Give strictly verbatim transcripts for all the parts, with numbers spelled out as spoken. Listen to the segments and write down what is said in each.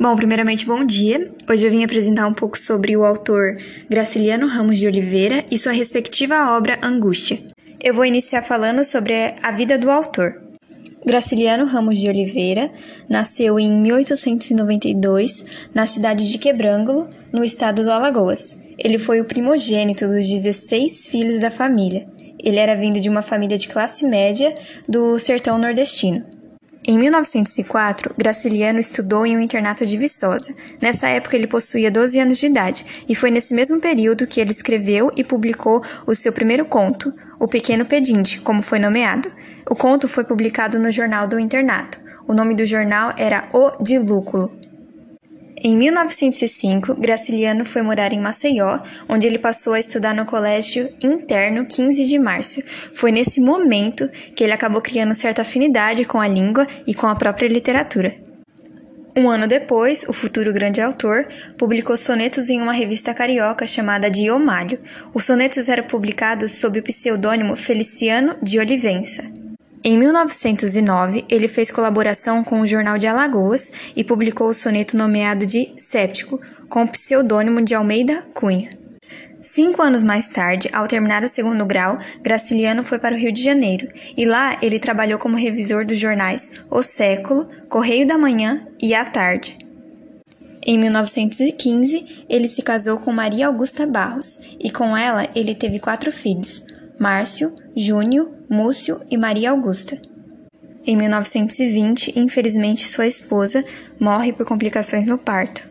Bom, primeiramente, bom dia. Hoje eu vim apresentar um pouco sobre o autor Graciliano Ramos de Oliveira e sua respectiva obra Angústia. Eu vou iniciar falando sobre a vida do autor. Graciliano Ramos de Oliveira nasceu em mil oitocentos e noventa e dois na cidade de Quebrângulo, no estado do Alagoas. Ele foi o primogênito dos dezesseis filhos da família. Ele era vindo de uma família de classe média do sertão nordestino. Em mil novecentos e quatro, Graciliano estudou em um internato de Viçosa. Nessa época, ele possuía doze anos de idade, e foi nesse mesmo período que ele escreveu e publicou o seu primeiro conto, O Pequeno Pedinte, como foi nomeado. O conto foi publicado no jornal do internato. O nome do jornal era O Dilúculo. Em mil novecentos e cinco, Graciliano foi morar em Maceió, onde ele passou a estudar no colégio interno quinze de Márcio. Foi nesse momento que ele acabou criando certa afinidade com a língua e com a própria literatura. Um ano depois, o futuro grande autor publicou sonetos em uma revista carioca chamada de Omário. Os sonetos eram publicados sob o pseudônimo Feliciano de Olivença. Em mil novecentos e nove, ele fez colaboração com o Jornal de Alagoas e publicou o soneto nomeado de Séptico, com o pseudônimo de Almeida Cunha. Cinco anos mais tarde, ao terminar o segundo grau, Graciliano foi para o Rio de Janeiro, e lá ele trabalhou como revisor dos jornais O Século, Correio da Manhã e A Tarde. Em mil novecentos e quinze, ele se casou com Maria Augusta Barros, e com ela ele teve quatro filhos: Márcio, Júnior, Múcio e Maria Augusta. Em mil novecentos e vinte, infelizmente, sua esposa morre por complicações no parto.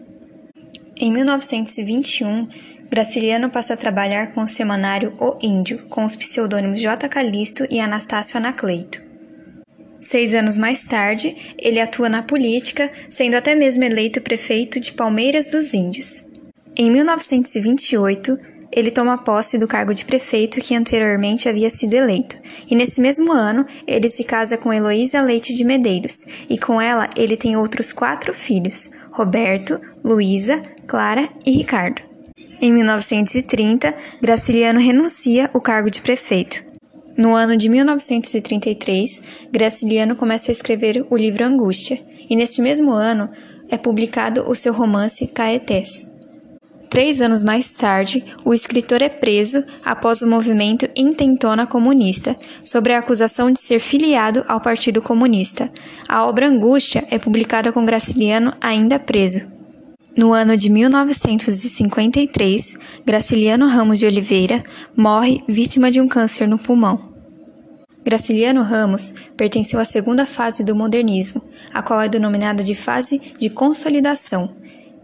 Em mil novecentos e vinte e um, Graciliano passa a trabalhar com o semanário O Índio, com os pseudônimos Jota Calixto e Anastácio Anacleto. Seis anos mais tarde, ele atua na política, sendo até mesmo eleito prefeito de Palmeiras dos Índios. Em mil novecentos e vinte e oito, ele toma posse do cargo de prefeito que anteriormente havia sido eleito, e nesse mesmo ano ele se casa com Heloísa Leite de Medeiros, e com ela ele tem outros quatro filhos: Roberto, Luísa, Clara e Ricardo. Em mil novecentos e trinta, Graciliano renuncia ao cargo de prefeito. No ano de mil novecentos e trinta e três, Graciliano começa a escrever o livro Angústia, e neste mesmo ano é publicado o seu romance Caetés. Três anos mais tarde, o escritor é preso após o movimento Intentona Comunista, sobre a acusação de ser filiado ao Partido Comunista. A obra Angústia é publicada com Graciliano ainda preso. No ano de mil novecentos e cinquenta e três, Graciliano Ramos de Oliveira morre vítima de um câncer no pulmão. Graciliano Ramos pertenceu à segunda fase do modernismo, a qual é denominada de fase de consolidação.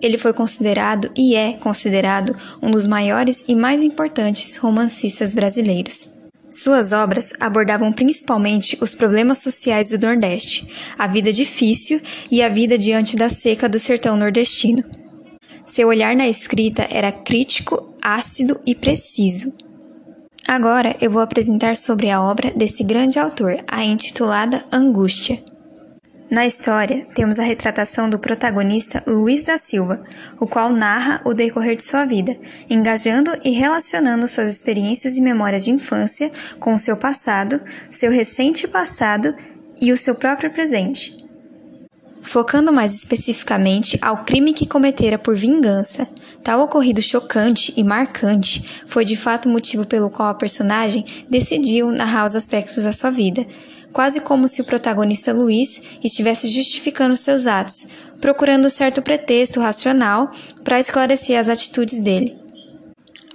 Ele foi considerado e é considerado um dos maiores e mais importantes romancistas brasileiros. Suas obras abordavam principalmente os problemas sociais do Nordeste, a vida difícil e a vida diante da seca do sertão nordestino. Seu olhar na escrita era crítico, ácido e preciso. Agora eu vou apresentar sobre a obra desse grande autor, a intitulada Angústia. Na história, temos a retratação do protagonista Luiz da Silva, o qual narra o decorrer de sua vida, engajando e relacionando suas experiências e memórias de infância com o seu passado, seu recente passado e o seu próprio presente, focando mais especificamente ao crime que cometera por vingança. Tal ocorrido chocante e marcante foi de fato o motivo pelo qual a personagem decidiu narrar os aspectos da sua vida, quase como se o protagonista Luiz estivesse justificando seus atos, procurando certo pretexto racional para esclarecer as atitudes dele.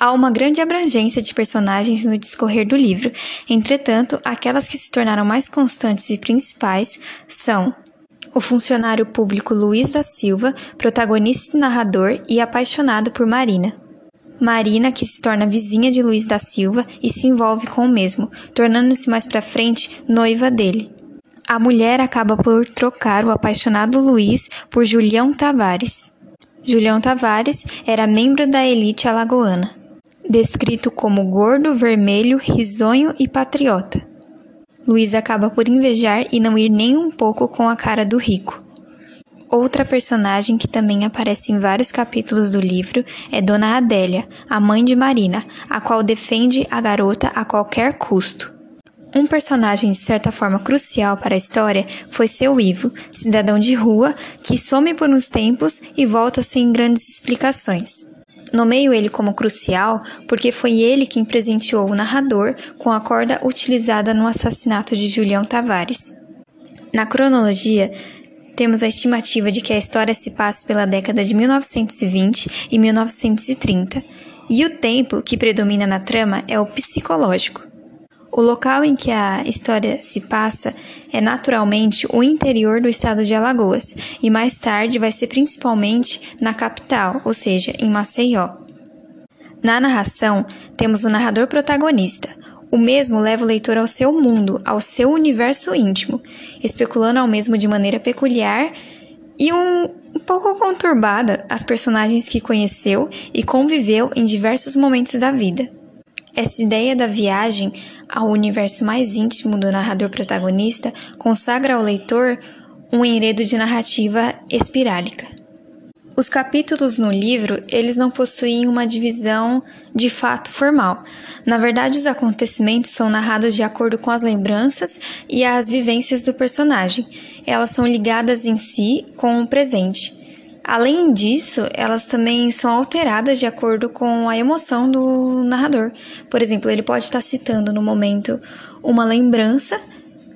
Há uma grande abrangência de personagens no discorrer do livro, entretanto, aquelas que se tornaram mais constantes e principais são o funcionário público Luiz da Silva, protagonista e narrador e apaixonado por Marina. Marina, que se torna vizinha de Luiz da Silva e se envolve com o mesmo, tornando-se mais pra frente noiva dele. A mulher acaba por trocar o apaixonado Luiz por Julião Tavares. Julião Tavares era membro da elite alagoana, descrito como gordo, vermelho, risonho e patriota. Luiz acaba por invejar e não ir nem um pouco com a cara do rico. Outra personagem que também aparece em vários capítulos do livro é Dona Adélia, a mãe de Marina, a qual defende a garota a qualquer custo. Um personagem de certa forma crucial para a história foi seu Ivo, cidadão de rua que some por uns tempos e volta sem grandes explicações. Nomeio ele como crucial porque foi ele quem presenteou o narrador com a corda utilizada no assassinato de Julião Tavares. Na cronologia, temos a estimativa de que a história se passa pela década de mil novecentos e vinte e mil novecentos e trinta, e o tempo que predomina na trama é o psicológico. O local em que a história se passa é naturalmente o interior do estado de Alagoas e mais tarde vai ser principalmente na capital, ou seja, em Maceió. Na narração, temos o narrador protagonista. O mesmo leva o leitor ao seu mundo, ao seu universo íntimo, especulando ao mesmo de maneira peculiar e um, um pouco conturbada as personagens que conheceu e conviveu em diversos momentos da vida. Essa ideia da viagem ao universo mais íntimo do narrador protagonista consagra ao leitor um enredo de narrativa espirálica. Os capítulos no livro, eles não possuem uma divisão de fato formal. Na verdade, os acontecimentos são narrados de acordo com as lembranças e as vivências do personagem. Elas são ligadas em si com o presente. Além disso, elas também são alteradas de acordo com a emoção do narrador. Por exemplo, ele pode estar citando no momento uma lembrança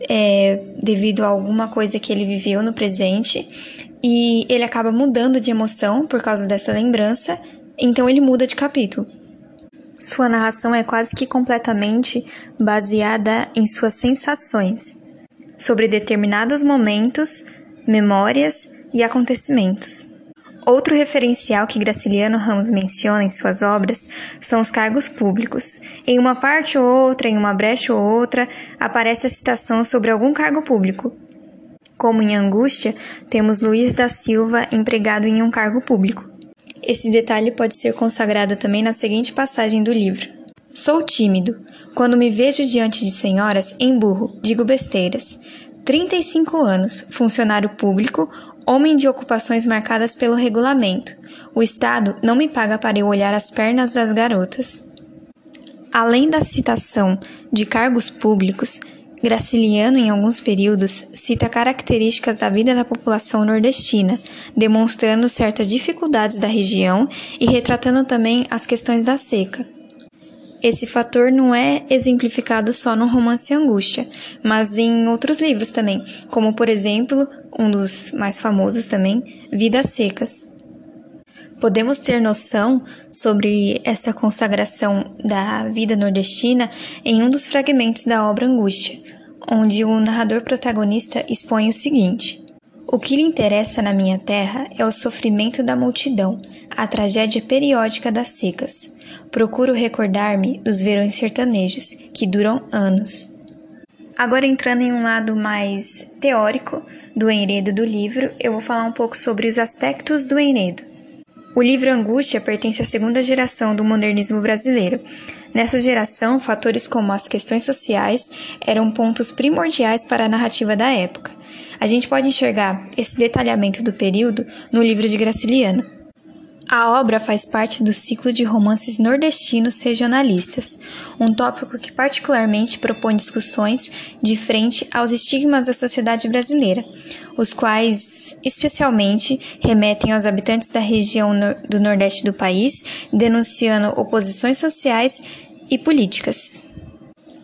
é, devido a alguma coisa que ele viveu no presente e ele acaba mudando de emoção por causa dessa lembrança, então ele muda de capítulo. Sua narração é quase que completamente baseada em suas sensações sobre determinados momentos, memórias e acontecimentos. Outro referencial que Graciliano Ramos menciona em suas obras são os cargos públicos. Em uma parte ou outra, em uma brecha ou outra, aparece a citação sobre algum cargo público. Como em Angústia, temos Luiz da Silva empregado em um cargo público. Esse detalhe pode ser consagrado também na seguinte passagem do livro. Sou tímido. Quando me vejo diante de senhoras, emburro, digo besteiras. trinta e cinco anos, funcionário público, homem de ocupações marcadas pelo regulamento. O Estado não me paga para eu olhar as pernas das garotas. Além da citação de cargos públicos, Graciliano, em alguns períodos, cita características da vida da população nordestina, demonstrando certas dificuldades da região e retratando também as questões da seca. Esse fator não é exemplificado só no romance Angústia, mas em outros livros também, como, por exemplo, um dos mais famosos também, Vidas Secas. Podemos ter noção sobre essa consagração da vida nordestina em um dos fragmentos da obra Angústia, onde o narrador protagonista expõe o seguinte: o que lhe interessa na minha terra é o sofrimento da multidão, a tragédia periódica das secas. Procuro recordar-me dos verões sertanejos, que duram anos. Agora, entrando em um lado mais teórico do enredo do livro, eu vou falar um pouco sobre os aspectos do enredo. O livro Angústia pertence à segunda geração do modernismo brasileiro. Nessa geração, fatores como as questões sociais eram pontos primordiais para a narrativa da época. A gente pode enxergar esse detalhamento do período no livro de Graciliano. A obra faz parte do ciclo de romances nordestinos regionalistas, um tópico que particularmente propõe discussões de frente aos estigmas da sociedade brasileira, os quais especialmente remetem aos habitantes da região do Nordeste do país, denunciando oposições sociais e políticas.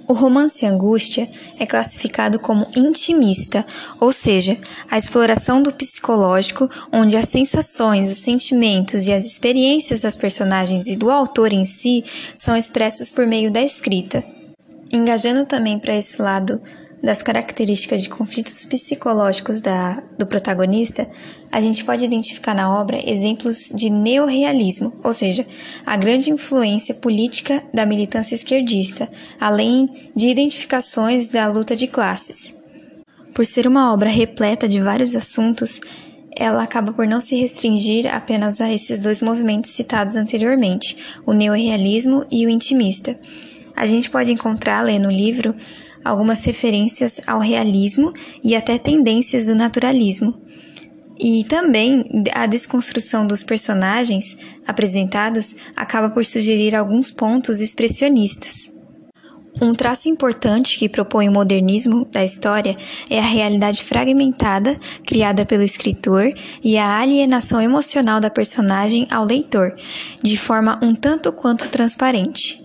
O romance Angústia é classificado como intimista, ou seja, a exploração do psicológico, onde as sensações, os sentimentos e as experiências das personagens e do autor em si são expressos por meio da escrita. Engajando também para esse lado das características de conflitos psicológicos da, do protagonista, a gente pode identificar na obra exemplos de neorrealismo, ou seja, a grande influência política da militância esquerdista, além de identificações da luta de classes. Por ser uma obra repleta de vários assuntos, ela acaba por não se restringir apenas a esses dois movimentos citados anteriormente, o neorrealismo e o intimista. A gente pode encontrar, lendo o livro, algumas referências ao realismo e até tendências do naturalismo. E também a desconstrução dos personagens apresentados acaba por sugerir alguns pontos expressionistas. Um traço importante que propõe o modernismo da história é a realidade fragmentada criada pelo escritor e a alienação emocional da personagem ao leitor, de forma um tanto quanto transparente.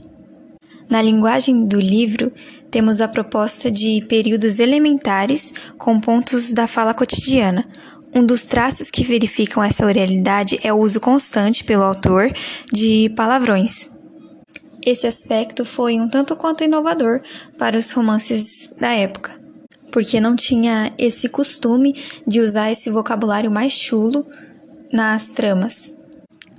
Na linguagem do livro, temos a proposta de períodos elementares com pontos da fala cotidiana. Um dos traços que verificam essa oralidade é o uso constante pelo autor de palavrões. Esse aspecto foi um tanto quanto inovador para os romances da época, porque não tinha esse costume de usar esse vocabulário mais chulo nas tramas.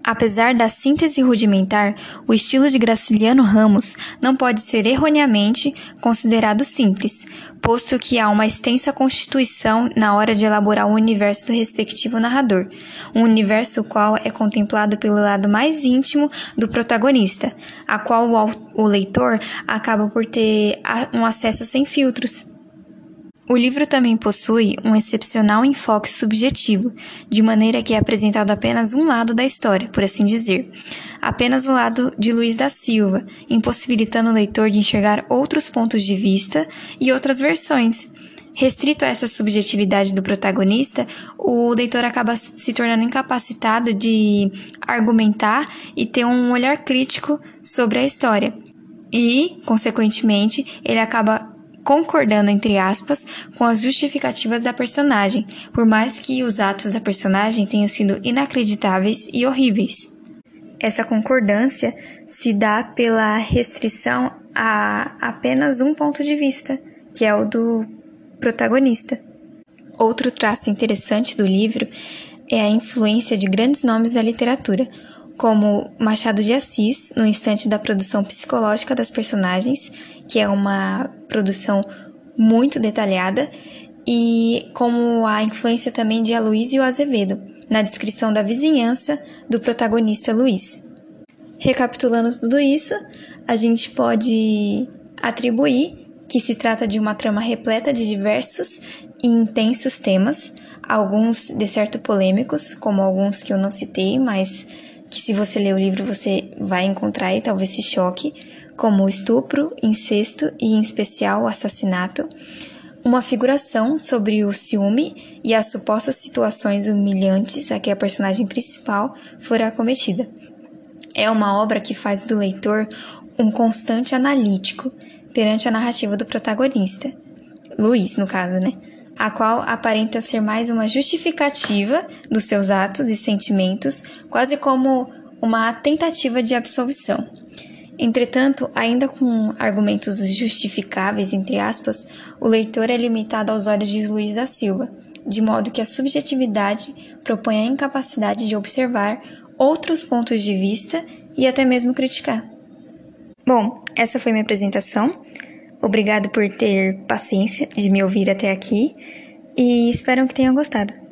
Apesar da síntese rudimentar, o estilo de Graciliano Ramos não pode ser erroneamente considerado simples, posto que há uma extensa constituição na hora de elaborar o universo do respectivo narrador, um universo qual é contemplado pelo lado mais íntimo do protagonista, a qual o leitor acaba por ter um acesso sem filtros. O livro também possui um excepcional enfoque subjetivo, de maneira que é apresentado apenas um lado da história, por assim dizer, apenas o lado de Luiz da Silva, impossibilitando o leitor de enxergar outros pontos de vista e outras versões. Restrito a essa subjetividade do protagonista, o leitor acaba se tornando incapacitado de argumentar e ter um olhar crítico sobre a história, e, consequentemente, ele acaba concordando, entre aspas, com as justificativas da personagem, por mais que os atos da personagem tenham sido inacreditáveis e horríveis. Essa concordância se dá pela restrição a apenas um ponto de vista, que é o do protagonista. Outro traço interessante do livro é a influência de grandes nomes da literatura, como Machado de Assis, no instante da produção psicológica das personagens, que é uma produção muito detalhada, e como a influência também de Aloysio Azevedo, na descrição da vizinhança do protagonista Luiz. Recapitulando tudo isso, a gente pode atribuir que se trata de uma trama repleta de diversos e intensos temas, alguns de certo polêmicos, como alguns que eu não citei, mas que se você ler o livro você vai encontrar e talvez se choque, como estupro, incesto e, em especial, assassinato, uma figuração sobre o ciúme e as supostas situações humilhantes a que a personagem principal fora acometida. É uma obra que faz do leitor um constante analítico perante a narrativa do protagonista, Luiz, no caso, né? A qual aparenta ser mais uma justificativa dos seus atos e sentimentos, quase como uma tentativa de absolvição. Entretanto, ainda com argumentos justificáveis, entre aspas, o leitor é limitado aos olhos de Luiz da Silva, de modo que a subjetividade propõe a incapacidade de observar outros pontos de vista e até mesmo criticar. Bom, essa foi minha apresentação. Obrigado por ter paciência de me ouvir até aqui e espero que tenham gostado.